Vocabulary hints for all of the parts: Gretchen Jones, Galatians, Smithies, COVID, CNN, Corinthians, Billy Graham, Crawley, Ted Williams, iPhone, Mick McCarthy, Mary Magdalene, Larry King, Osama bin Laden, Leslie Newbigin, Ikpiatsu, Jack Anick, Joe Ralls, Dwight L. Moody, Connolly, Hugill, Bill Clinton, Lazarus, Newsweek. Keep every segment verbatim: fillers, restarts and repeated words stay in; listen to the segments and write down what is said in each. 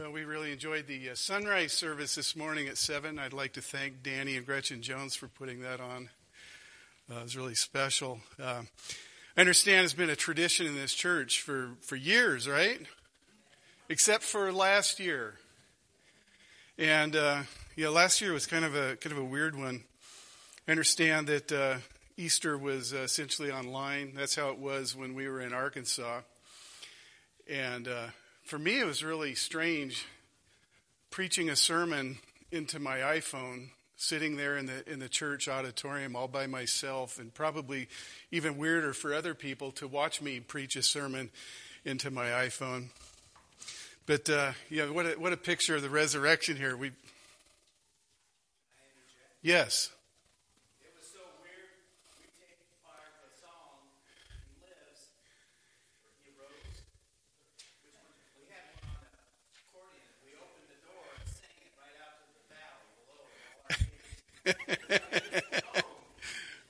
Well, we really enjoyed the uh, sunrise service this morning at seven. I'd like to thank Danny and Gretchen Jones for putting that on. Uh, it was really special. Uh, I understand it's been a tradition in this church for, for years, right? Except for last year. And uh, yeah, last year was kind of a kind of a weird one. I understand that uh, Easter was uh, essentially online. That's how it was when we were in Arkansas. And uh, for me, it was really strange preaching a sermon into my iPhone, sitting there in the in the church auditorium all by myself, and probably even weirder for other people to watch me preach a sermon into my iPhone. But, uh, yeah, what a, what a picture of the resurrection here. We, yes. It was so weird. We take part of the song, He Lives, or He Rose. We had one on the accordion. We opened the door and sang it right out to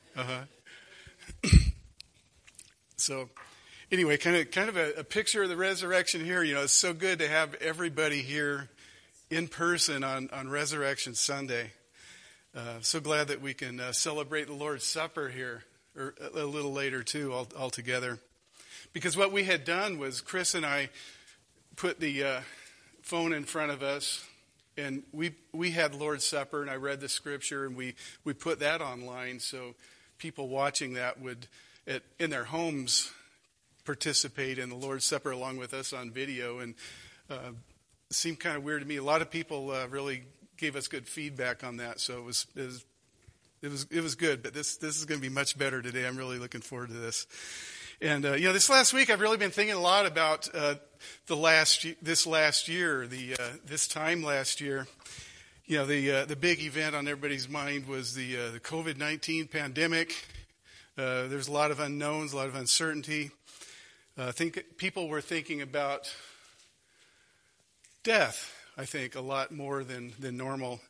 the valley below. All our uh-huh. So... Anyway, kind of kind of a, a picture of the resurrection here. You know, it's so good to have everybody here in person on, on Resurrection Sunday. Uh, so glad that we can uh, celebrate the Lord's Supper here, or a, a little later too, all, all together. Because what we had done was Chris and I put the uh, phone in front of us, and we we had Lord's Supper, and I read the scripture, and we, we put that online so people watching that would, at, in their homes, participate in the Lord's Supper along with us on video, and uh, it seemed kind of weird to me. A lot of people uh, really gave us good feedback on that, so it was it was it was, it was good. But this this is going to be much better today. I'm really looking forward to this. And uh, you know, this last week I've really been thinking a lot about uh, the last this last year, the uh, this time last year. You know, the uh, the big event on everybody's mind was the uh, the COVID nineteen pandemic. Uh, there's a lot of unknowns, a lot of uncertainty. I uh, think people were thinking about death, I think, a lot more than, than normal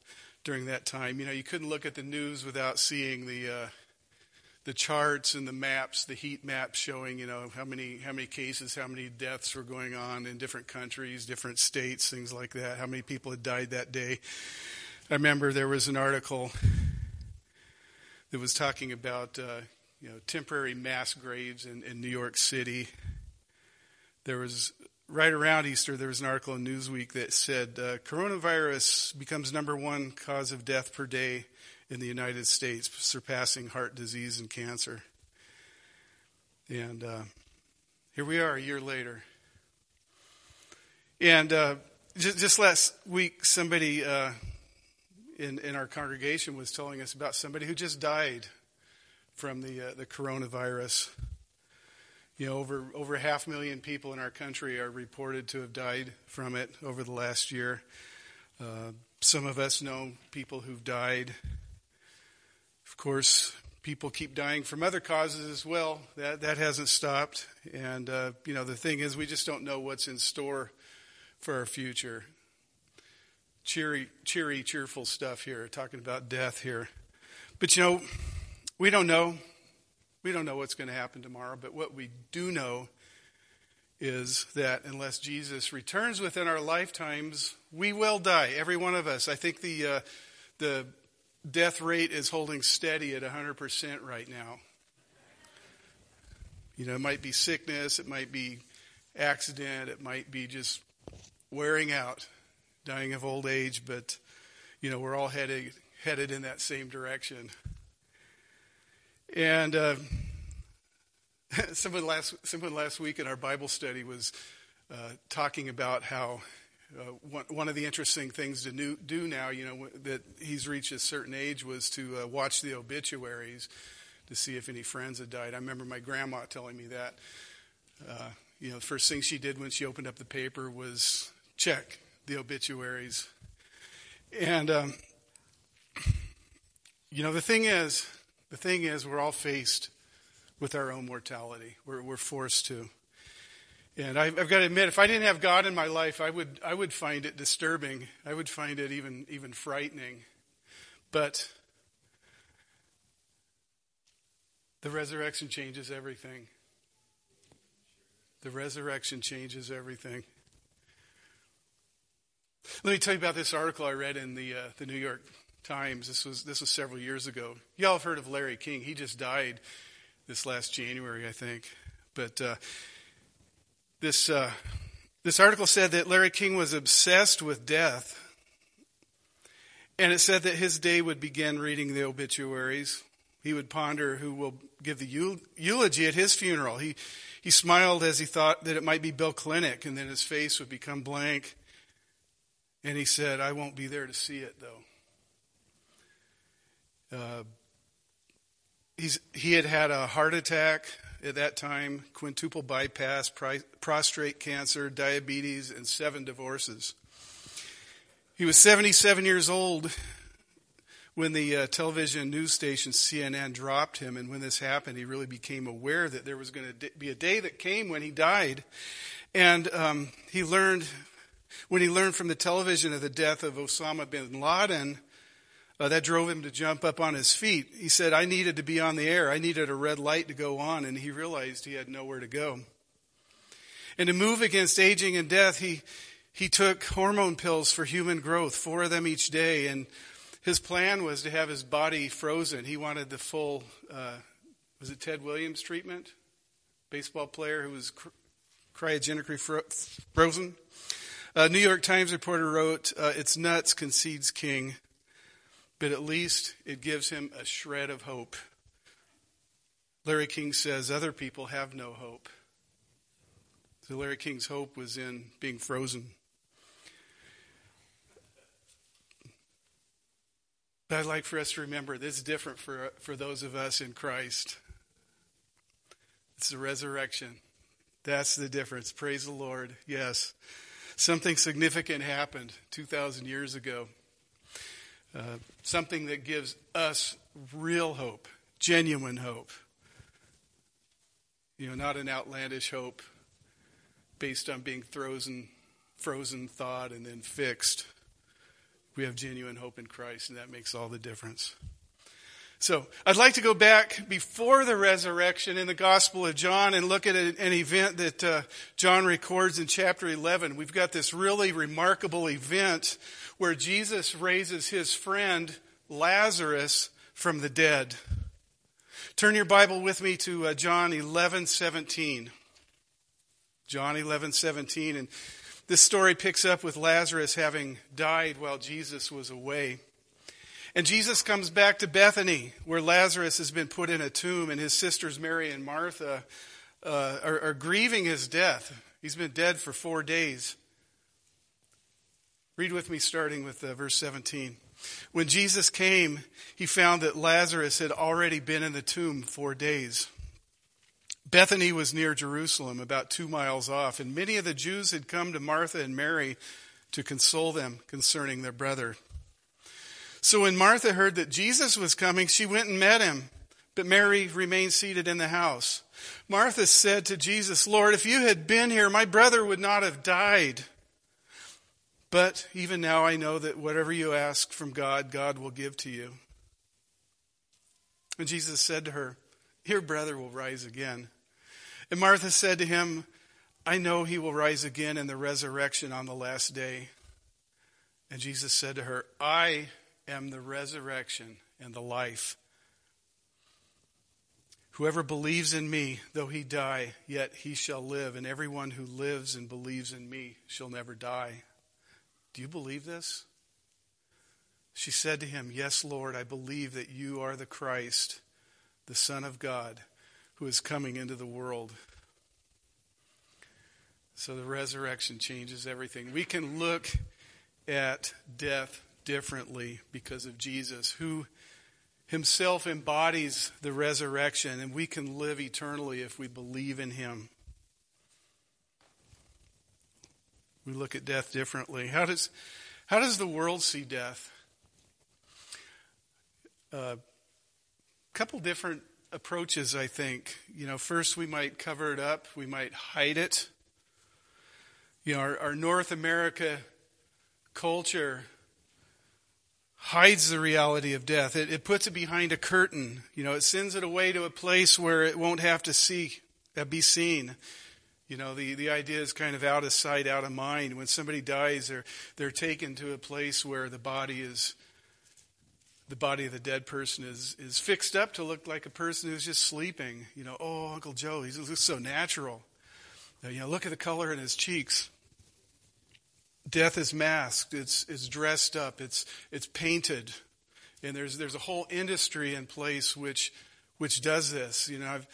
during that time. You know, you couldn't look at the news without seeing the uh, the charts and the maps, the heat maps showing, you know, how many how many cases, how many deaths were going on in different countries, different states, things like that, how many people had died that day. I remember there was an article that was talking about, uh, you know, temporary mass graves in, in New York City. There was, right around Easter, there was an article in Newsweek that said, uh, coronavirus becomes number one cause of death per day in the United States, surpassing heart disease and cancer. And uh, here we are a year later. And uh, just, just last week, somebody uh, in, in our congregation was telling us about somebody who just died from the uh, the coronavirus. You know, over over half a million people in our country are reported to have died from it over the last year. Uh, some of us know people who've died. Of course, people keep dying from other causes as well. That that hasn't stopped. And, uh, you know, the thing is, we just don't know what's in store for our future. Cheery, cheery, cheerful stuff here, talking about death here. But, you know, we don't know. We don't know what's going to happen tomorrow, but what we do know is that unless Jesus returns within our lifetimes, we will die, every one of us. I think the uh, the death rate is holding steady at one hundred percent right now. You know, it might be sickness, it might be accident, it might be just wearing out, dying of old age, but, you know, we're all headed, headed in that same direction. And uh, someone last someone last week in our Bible study was uh, talking about how uh, one, one of the interesting things to new, do now, you know, that he's reached a certain age, was to uh, watch the obituaries to see if any friends had died. I remember my grandma telling me that. Uh, you know, the first thing she did when she opened up the paper was check the obituaries. And, um, you know, the thing is, The thing is, we're all faced with our own mortality. We're, we're forced to. And I've, I've got to admit, if I didn't have God in my life, I would I would find it disturbing. I would find it even even frightening. But the resurrection changes everything. The resurrection changes everything. Let me tell you about this article I read in the uh, the New York Times. This was this was several years ago. Y'all have heard of Larry King. He just died this last January, I think. But uh, this uh, this article said that Larry King was obsessed with death, and it said that his day would begin reading the obituaries. He would ponder who will give the eulogy at his funeral. He he smiled as he thought that it might be Bill Clinton, and then his face would become blank. And he said, "I won't be there to see it, though." Uh, he's he had had a heart attack at that time, quintuple bypass, pri- prostate cancer, diabetes, and seven divorces. He was seventy-seven years old when the uh, television news station C N N dropped him. And when this happened, he really became aware that there was going to be a day that came when he died. And um, he learned... When he learned from the television of the death of Osama bin Laden, uh, that drove him to jump up on his feet. He said, "I needed to be on the air. I needed a red light to go on," and he realized he had nowhere to go. And to move against aging and death, he he took hormone pills for human growth, four of them each day, and his plan was to have his body frozen. He wanted the full, uh, was it Ted Williams treatment? Baseball player who was cryogenically fro- frozen? A uh, New York Times reporter wrote, uh, "It's nuts," concedes King, "but at least it gives him a shred of hope." Larry King says other people have no hope. So Larry King's hope was in being frozen. But I'd like for us to remember this is different for, for those of us in Christ. It's the resurrection. That's the difference. Praise the Lord. Yes. Something significant happened two thousand years ago. Uh, something that gives us real hope, genuine hope. You know, not an outlandish hope based on being frozen, frozen, thawed, and then fixed. We have genuine hope in Christ, and that makes all the difference. So I'd like to go back before the resurrection in the Gospel of John and look at an event that uh, John records in chapter eleven. We've got this really remarkable event where Jesus raises his friend Lazarus from the dead. Turn your Bible with me to uh, John eleven seventeen. John eleven seventeen, and this story picks up with Lazarus having died while Jesus was away. And Jesus comes back to Bethany, where Lazarus has been put in a tomb, and his sisters Mary and Martha uh, are, are grieving his death. He's been dead for four days. Read with me, starting with uh, verse seventeen. "When Jesus came, he found that Lazarus had already been in the tomb four days. Bethany was near Jerusalem, about two miles off, and many of the Jews had come to Martha and Mary to console them concerning their brother. So when Martha heard that Jesus was coming, she went and met him, but Mary remained seated in the house. Martha said to Jesus, 'Lord, if you had been here, my brother would not have died. But even now I know that whatever you ask from God, God will give to you.' And Jesus said to her, 'Your brother will rise again.' And Martha said to him, 'I know he will rise again in the resurrection on the last day.' And Jesus said to her, 'I am the resurrection and the life. Whoever believes in me, though he die, yet he shall live. And everyone who lives and believes in me shall never die. Do you believe this?' She said to him, 'Yes, Lord, I believe that you are the Christ, the Son of God, who is coming into the world.'" So the resurrection changes everything. We can look at death differently because of Jesus, who himself embodies the resurrection, and we can live eternally if we believe in him. We look at death differently. How does how does the world see death? A uh, couple different approaches, I think. You know, first we might cover it up, we might hide it. You know, our, our North America culture hides the reality of death. It, it puts it behind a curtain. You know, it sends it away to a place where it won't have to see, uh, be seen. You know, the, the idea is kind of out of sight, out of mind. When somebody dies, they're they're taken to a place where the body is, the body of the dead person is is fixed up to look like a person who's just sleeping. You know, oh, Uncle Joe, he looks so natural. You know, look at the color in his cheeks. Death is masked. It's it's dressed up. It's it's painted, and there's there's a whole industry in place which which does this. You know, I've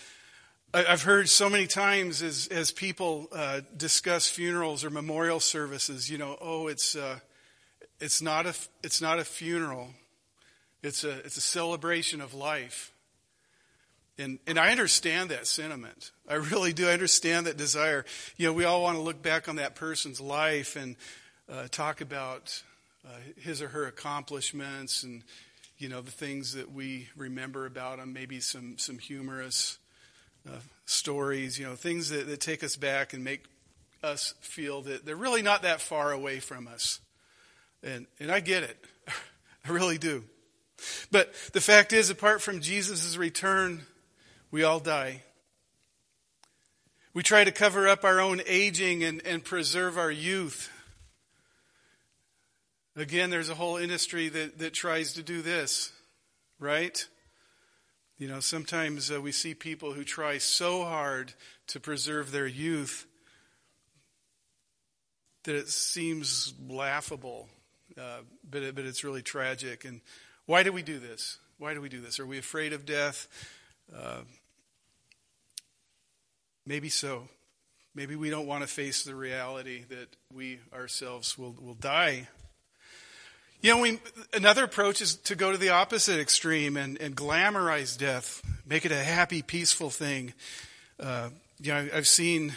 I've heard so many times as as people uh, discuss funerals or memorial services. You know, oh, it's uh, it's not a it's not a funeral. It's a it's a celebration of life. And and I understand that sentiment. I really do. I understand that desire. You know, we all want to look back on that person's life and uh, talk about uh, his or her accomplishments and, you know, the things that we remember about them, maybe some, some humorous uh, stories, you know, things that, that take us back and make us feel that they're really not that far away from us. And and I get it. I really do. But the fact is, apart from Jesus' return, we all die. We try to cover up our own aging and, and preserve our youth. Again, there's a whole industry that, that tries to do this, right? You know, sometimes uh, we see people who try so hard to preserve their youth that it seems laughable, uh, but it, but it's really tragic. And why do we do this? Why do we do this? Are we afraid of death? Uh, maybe so. Maybe we don't want to face the reality that we ourselves will, will die. You know, we, another approach is to go to the opposite extreme and, and glamorize death, make it a happy, peaceful thing. Uh, you know, I've seen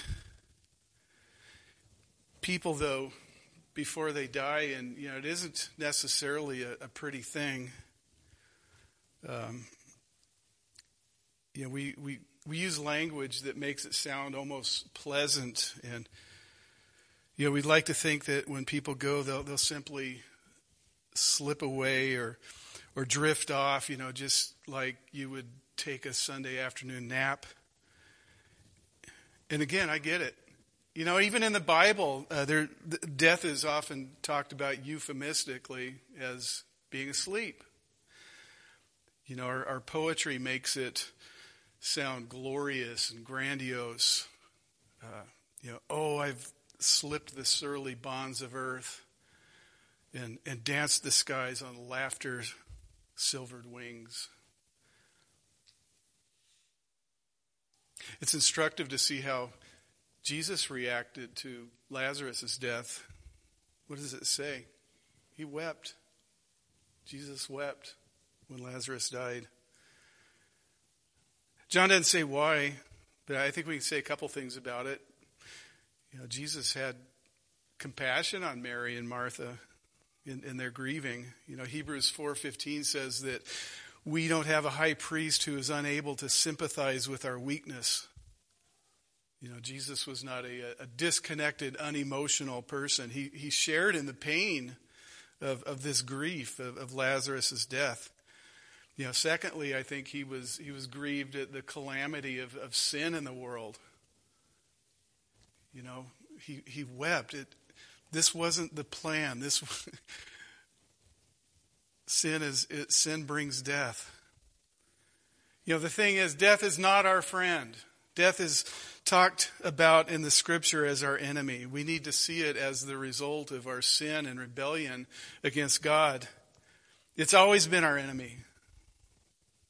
people, though, before they die, and you know it isn't necessarily a, a pretty thing. Um, you know, we, we we use language that makes it sound almost pleasant, and you know we'd like to think that when people go, they'll they'll simply slip away or or drift off. You know, just like you would take a Sunday afternoon nap. And again, I get it. You know, even in the Bible, uh, there, death is often talked about euphemistically as being asleep. You know, our, our poetry makes it sound glorious and grandiose. Uh, you know, oh, I've slipped the surly bonds of earth and, and danced the skies on laughter's silvered wings. It's instructive to see how Jesus reacted to Lazarus' death. What does it say? He wept. Jesus wept when Lazarus died. John doesn't say why, but I think we can say a couple things about it. You know, Jesus had compassion on Mary and Martha in, in their grieving. You know, Hebrews four fifteen says that we don't have a high priest who is unable to sympathize with our weakness. You know, Jesus was not a, a disconnected, unemotional person. He he shared in the pain of, of this grief, of, of Lazarus' death. You know, secondly, I think he was he was grieved at the calamity of, of sin in the world. You know, he, he wept. It, this wasn't the plan. This sin is it, sin brings death. You know, the thing is, death is not our friend. Death is talked about in the scripture as our enemy. We need to see it as the result of our sin and rebellion against God. It's always been our enemy.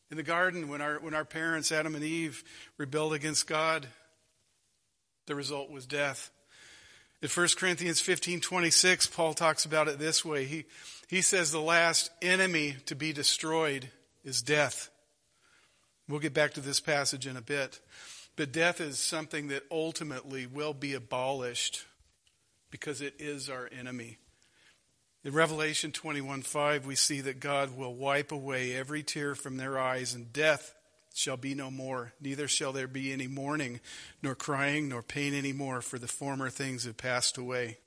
In the garden, when our when our parents, Adam and Eve, rebelled against God, the result was death. In First Corinthians fifteen twenty-six, Paul talks about it this way. He he says the last enemy to be destroyed is death. We'll get back to this passage in a bit. But death is something that ultimately will be abolished because it is our enemy. In Revelation twenty-one five, we see that God will wipe away every tear from their eyes, and death shall be no more. Neither shall there be any mourning, nor crying, nor pain any more, for the former things have passed away.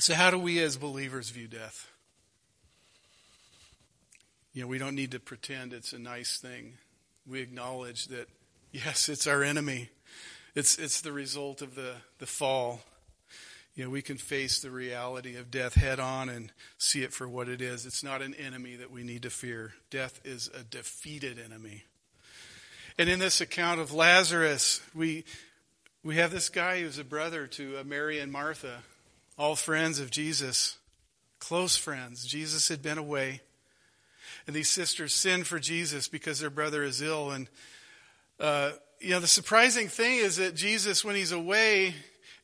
So how do we as believers view death? You know, we don't need to pretend it's a nice thing. We acknowledge that, yes, it's our enemy. It's it's the result of the, the fall. You know, we can face the reality of death head on and see it for what it is. It's not an enemy that we need to fear. Death is a defeated enemy. And in this account of Lazarus, we we have this guy who's a brother to Mary and Martha, all friends of Jesus, close friends. Jesus had been away. And these sisters sin for Jesus because their brother is ill. And, uh, you know, the surprising thing is that Jesus, when he's away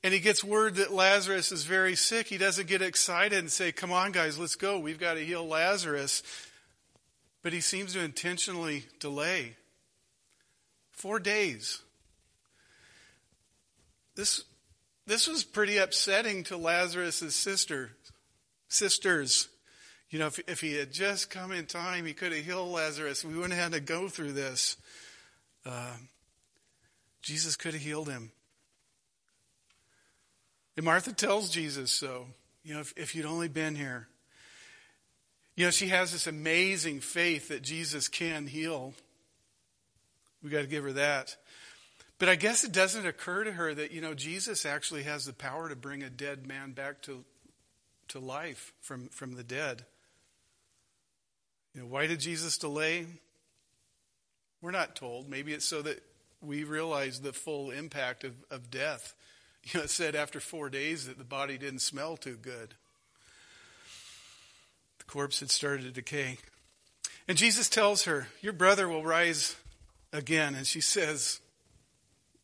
and he gets word that Lazarus is very sick, he doesn't get excited and say, come on, guys, let's go. We've got to heal Lazarus. But he seems to intentionally delay. Four days. This this was pretty upsetting to Lazarus' sister, sisters. You know, if, if he had just come in time, he could have healed Lazarus. We wouldn't have had to go through this. Uh, Jesus could have healed him. And Martha tells Jesus so. You know, if, if you'd only been here. You know, she has this amazing faith that Jesus can heal. We got to give her that. But I guess it doesn't occur to her that, you know, Jesus actually has the power to bring a dead man back to to life from, from the dead. You know, why did Jesus delay? We're not told. Maybe it's so that we realize the full impact of, of death. You know, it said after four days that the body didn't smell too good. The corpse had started to decay. And Jesus tells her, your brother will rise again. And she says,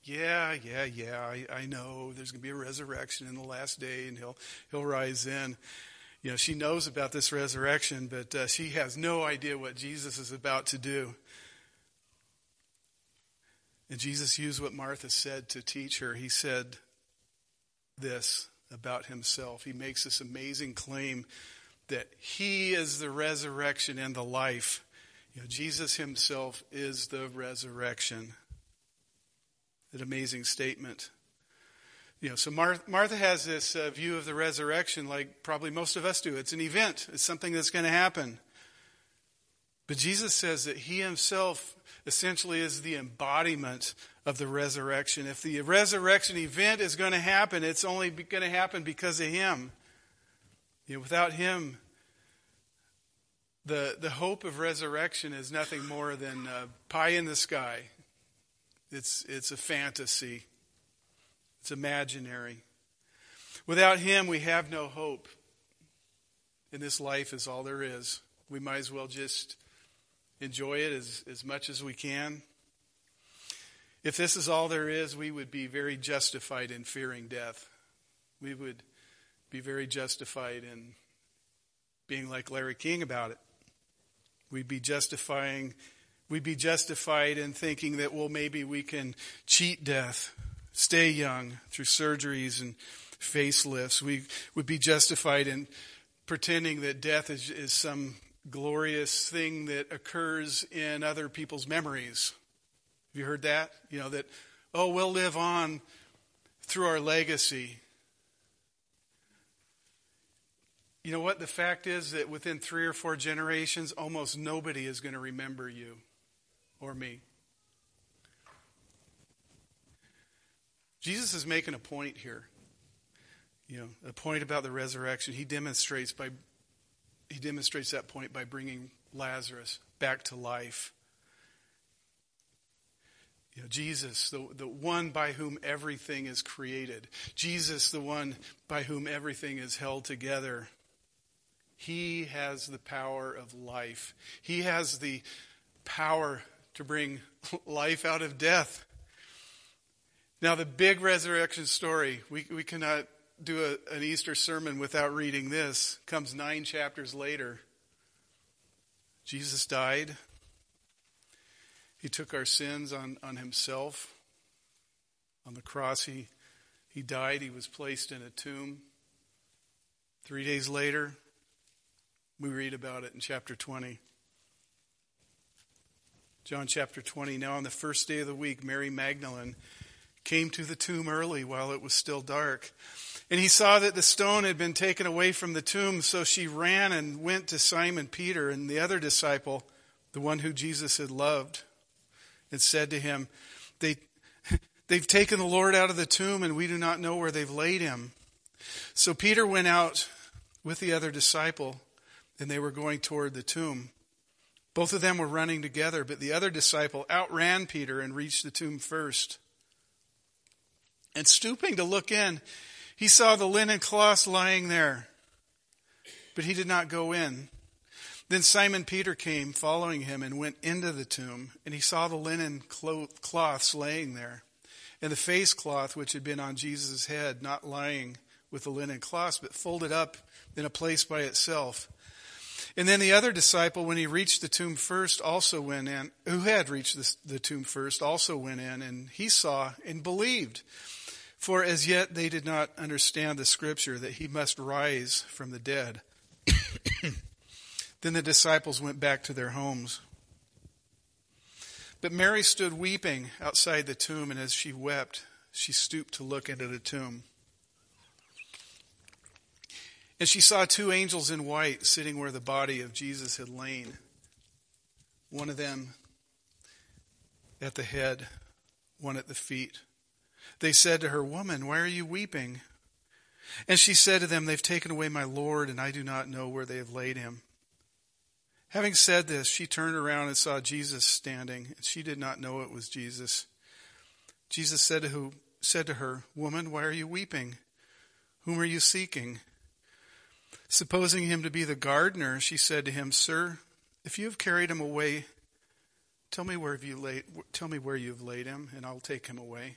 yeah, yeah, yeah, I, I know there's going to be a resurrection in the last day and he'll he'll rise in. You know, she knows about this resurrection, but uh, she has no idea what Jesus is about to do. And Jesus used what Martha said to teach her. He said this about himself. He makes this amazing claim that he is the resurrection and the life. You know, Jesus himself is the resurrection. An amazing statement. You know, so Mar- Martha has this uh, view of the resurrection like probably most of us do. It's an event. It's something that's going to happen. But Jesus says that he himself essentially is the embodiment of the resurrection. If the resurrection event is going to happen, it's only going to happen because of him. You know, without him, the, the hope of resurrection is nothing more than uh, pie in the sky. It's it's a fantasy. It's imaginary. Without him, we have no hope. And this life is all there is. We might as well just enjoy it as, as much as we can. If this is all there is, we would be very justified in fearing death. We would be very justified in being like Larry King about it. We'd be justifying We'd be justified in thinking that, well, maybe we can cheat death, stay young through surgeries and facelifts. We would be justified in pretending that death is, is some glorious thing that occurs in other people's memories. Have you heard that? You know, that, oh, we'll live on through our legacy. You know what? The fact is that within three or four generations, almost nobody is going to remember you. Or me. Jesus is making a point here. You know, a point about the resurrection. He demonstrates by he demonstrates that point by bringing Lazarus back to life. You know, Jesus, the, the one by whom everything is created. Jesus, the one by whom everything is held together. He has the power of life. He has the power to bring life out of death. Now, the big resurrection story, we, we cannot do a, an Easter sermon without reading this, comes nine chapters later. Jesus died. He took our sins on, on himself. On the cross, he, he died. He was placed in a tomb. Three days later, we read about it in chapter twenty. John chapter twenty, now on the first day of the week, Mary Magdalene came to the tomb early while it was still dark. And he saw that the stone had been taken away from the tomb, so she ran and went to Simon Peter and the other disciple, the one who Jesus had loved, and said to him, They They've taken the Lord out of the tomb, and we do not know where they've laid him. So Peter went out with the other disciple, and they were going toward the tomb. Both of them were running together, but the other disciple outran Peter and reached the tomb first. And stooping to look in, he saw the linen cloths lying there, but he did not go in. Then Simon Peter came, following him, and went into the tomb, and he saw the linen cloths laying there, and the face cloth which had been on Jesus' head, not lying with the linen cloths, but folded up in a place by itself. And then the other disciple, when he reached the tomb first, also went in, who had reached the, the tomb first, also went in, and he saw and believed. For as yet they did not understand the scripture, that he must rise from the dead. Then the disciples went back to their homes. But Mary stood weeping outside the tomb, and as she wept, she stooped to look into the tomb. And she saw two angels in white sitting where the body of Jesus had lain, one of them at the head, one at the feet. They said to her, "Woman, why are you weeping?" And she said to them, "They've taken away my Lord, and I do not know where they have laid him." Having said this, she turned around and saw Jesus standing, and she did not know it was Jesus. Jesus said to, who, said to her, "Woman, why are you weeping? Whom are you seeking?" Supposing him to be the gardener, she said to him, "Sir, if you have carried him away, tell me where you laid, tell me where you have laid him, and I'll take him away."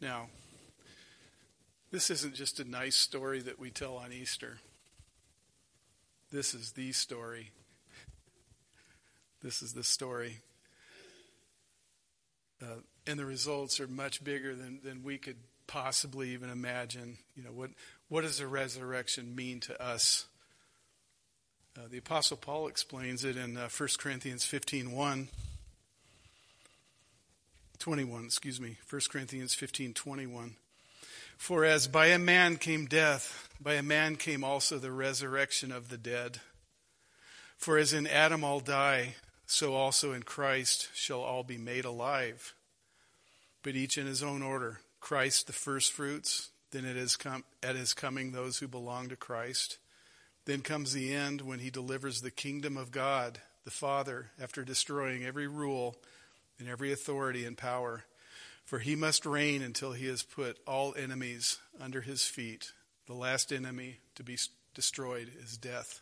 Now, this isn't just a nice story that we tell on Easter. This is the story. This is the story. Uh, and the results are much bigger than, than we could possibly even imagine. You know, what what does the resurrection mean to us? Uh, the Apostle Paul explains it in uh, First Corinthians fifteen, one, twenty-one, excuse me, First Corinthians fifteen, twenty-one. "For as by a man came death, by a man came also the resurrection of the dead. For as in Adam all die, so also in Christ shall all be made alive, but each in his own order. Christ the first fruits, then it is com- at his coming those who belong to Christ. Then comes the end when he delivers the kingdom of God, the Father, after destroying every rule and every authority and power. For he must reign until he has put all enemies under his feet. The last enemy to be destroyed is death."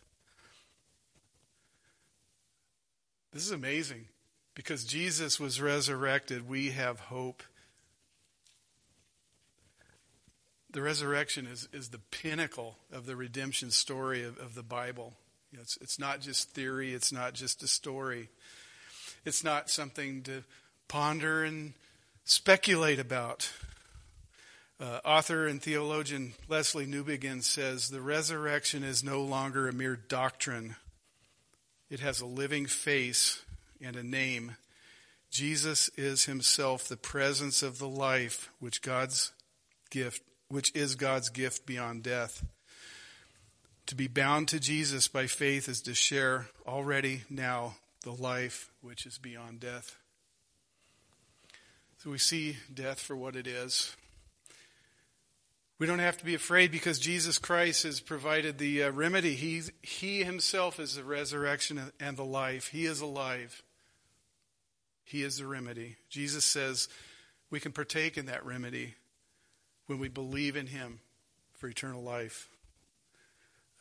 This is amazing. Because Jesus was resurrected, we have hope. The resurrection is, is the pinnacle of the redemption story of, of the Bible. You know, it's, it's not just theory. It's not just a story. It's not something to ponder and speculate about. Uh, author and theologian Leslie Newbigin says, "The resurrection is no longer a mere doctrine. It has a living face and a name. Jesus is himself the presence of the life which God's gift which is God's gift beyond death. To be bound to Jesus by faith is to share already now the life which is beyond death." So we see death for what it is. We don't have to be afraid because Jesus Christ has provided the uh, remedy. He, he himself is the resurrection and the life. He is alive. He is the remedy. Jesus says we can partake in that remedy when we believe in him for eternal life.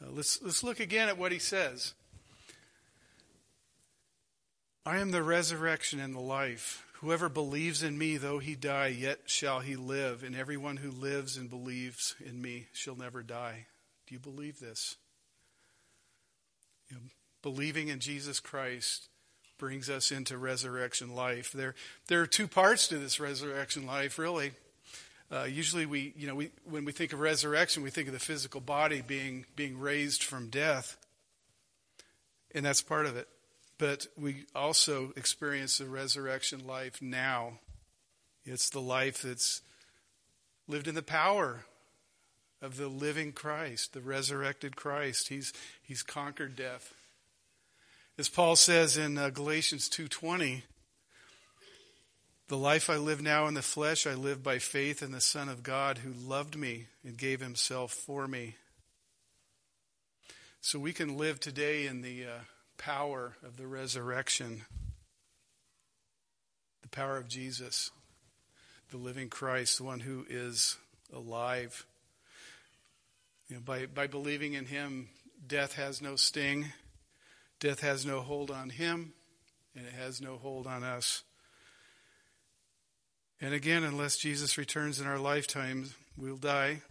Uh, let's, let's look again at what he says. "I am the resurrection and the life. Whoever believes in me, though he die, yet shall he live. And everyone who lives and believes in me shall never die." Do you believe this? You know, believing in Jesus Christ brings us into resurrection life. There, there are two parts to this resurrection life, really. Uh, usually, we, you know, we when we think of resurrection, we think of the physical body being being raised from death, and that's part of it. But we also experience the resurrection life now. It's the life that's lived in the power of the living Christ, the resurrected Christ. He's he's conquered death. As Paul says in uh, Galatians two twenty, the life I live now in the flesh, I live by faith in the Son of God who loved me and gave himself for me. So we can live today in the uh, power of the resurrection, the power of Jesus, the living Christ, the one who is alive. You know, by, by believing in him, death has no sting. Death has no hold on him, and it has no hold on us. And again, unless Jesus returns in our lifetime, we'll die.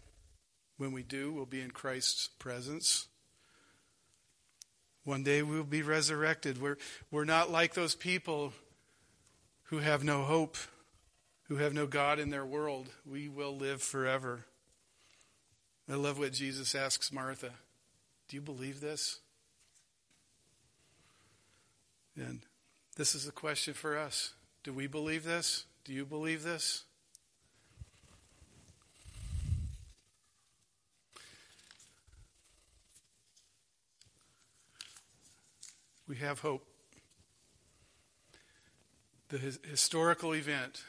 When we do, we'll be in Christ's presence. One day we'll be resurrected. We're, we're not like those people who have no hope, who have no God in their world. We will live forever. I love what Jesus asks Martha. Do you believe this? And this is a question for us. Do we believe this? Do you believe this? We have hope. The his- historical event,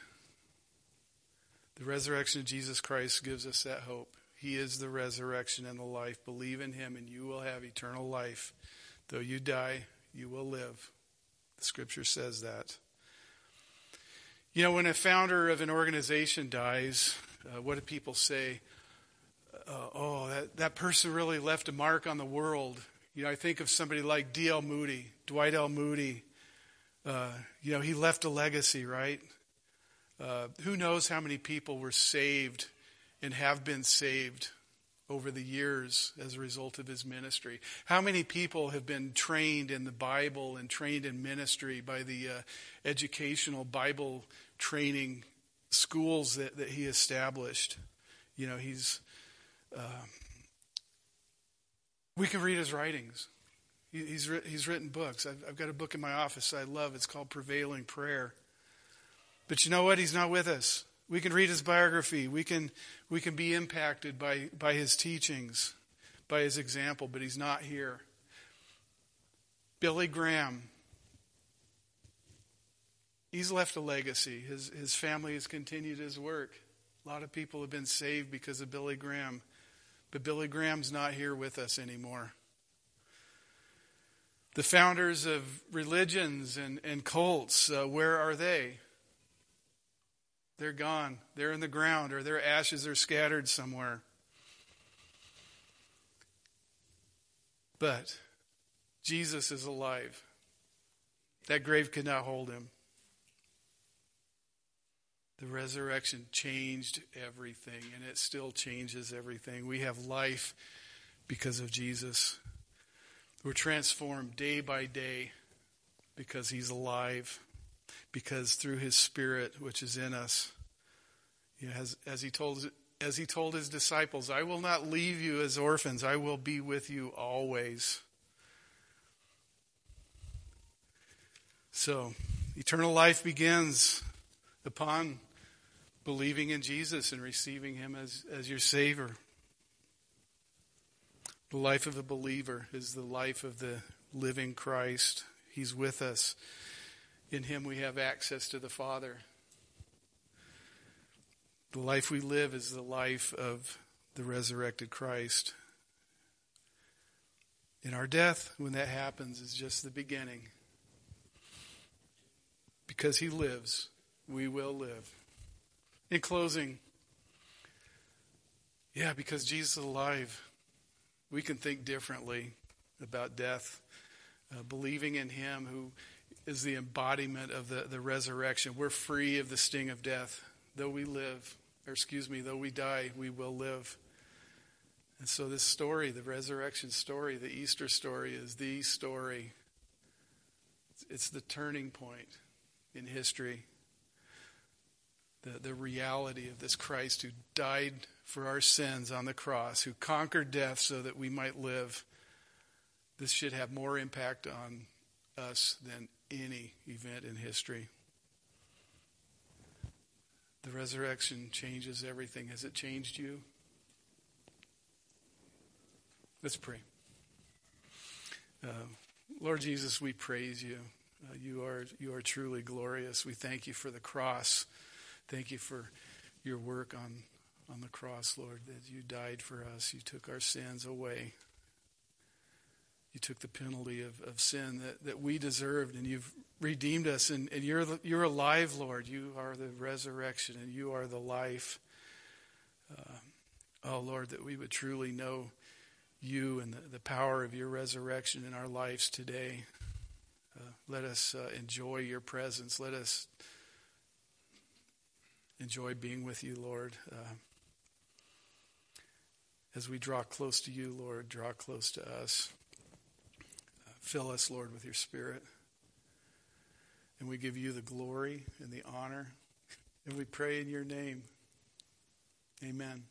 the resurrection of Jesus Christ, gives us that hope. He is the resurrection and the life. Believe in him and you will have eternal life. Though you die, you will live. The scripture says that. You know, when a founder of an organization dies, uh, what do people say? Uh, oh, that, that person really left a mark on the world. You know, I think of somebody like D L Moody, Dwight L. Moody. Uh, you know, he left a legacy, right? Uh, who knows how many people were saved and have been saved over the years as a result of his ministry. How many people have been trained in the Bible and trained in ministry by the uh, educational Bible training schools that, that he established? You know, he's... Uh, we can read his writings. He, he's, he's written books. I've, I've got a book in my office I love. It's called Prevailing Prayer. But you know what? He's not with us. We can read his biography. We can we can be impacted by, by his teachings, by his example, but he's not here. Billy Graham, he's left a legacy. His his family has continued his work. A lot of people have been saved because of Billy Graham, but Billy Graham's not here with us anymore. The founders of religions and, and cults, uh, where are they? They're gone. They're in the ground, or their ashes are scattered somewhere. But Jesus is alive. That grave could not hold him. The resurrection changed everything, and it still changes everything. We have life because of Jesus. We're transformed day by day because he's alive. Because through his Spirit, which is in us, you know, as, as he told as he told his disciples, I will not leave you as orphans. I will be with you always. So, eternal life begins upon believing in Jesus and receiving him as, as your Savior. The life of a believer is the life of the living Christ. He's with us. In him we have access to the Father. The life we live is the life of the resurrected Christ. And our death, when that happens, is just the beginning. Because he lives, we will live. In closing, yeah, because Jesus is alive, we can think differently about death. Uh, believing in him who is the embodiment of the, the resurrection. We're free of the sting of death. Though we live, or excuse me, though we die, we will live. And so this story, the resurrection story, the Easter story, is the story It's the turning point in history. The, the reality of this Christ who died for our sins on the cross, who conquered death so that we might live. This should have more impact on us than any event in history. The resurrection changes everything. Has it changed you? Let's pray. Uh, Lord Jesus, we praise you. Uh, you are you are truly glorious. We thank you for the cross. Thank you for your work on, on the cross, Lord, that you died for us. You took our sins away. You took the penalty of, of sin that, that we deserved, and you've redeemed us. And, and you're you're alive, Lord. You are the resurrection, and you are the life. Uh, oh, Lord, that we would truly know you and the, the power of your resurrection in our lives today. Uh, let us uh, enjoy your presence. Let us enjoy being with you, Lord. Uh, as we draw close to you, Lord, draw close to us. Uh, fill us, Lord, with your Spirit. And we give you the glory and the honor. And we pray in your name. Amen.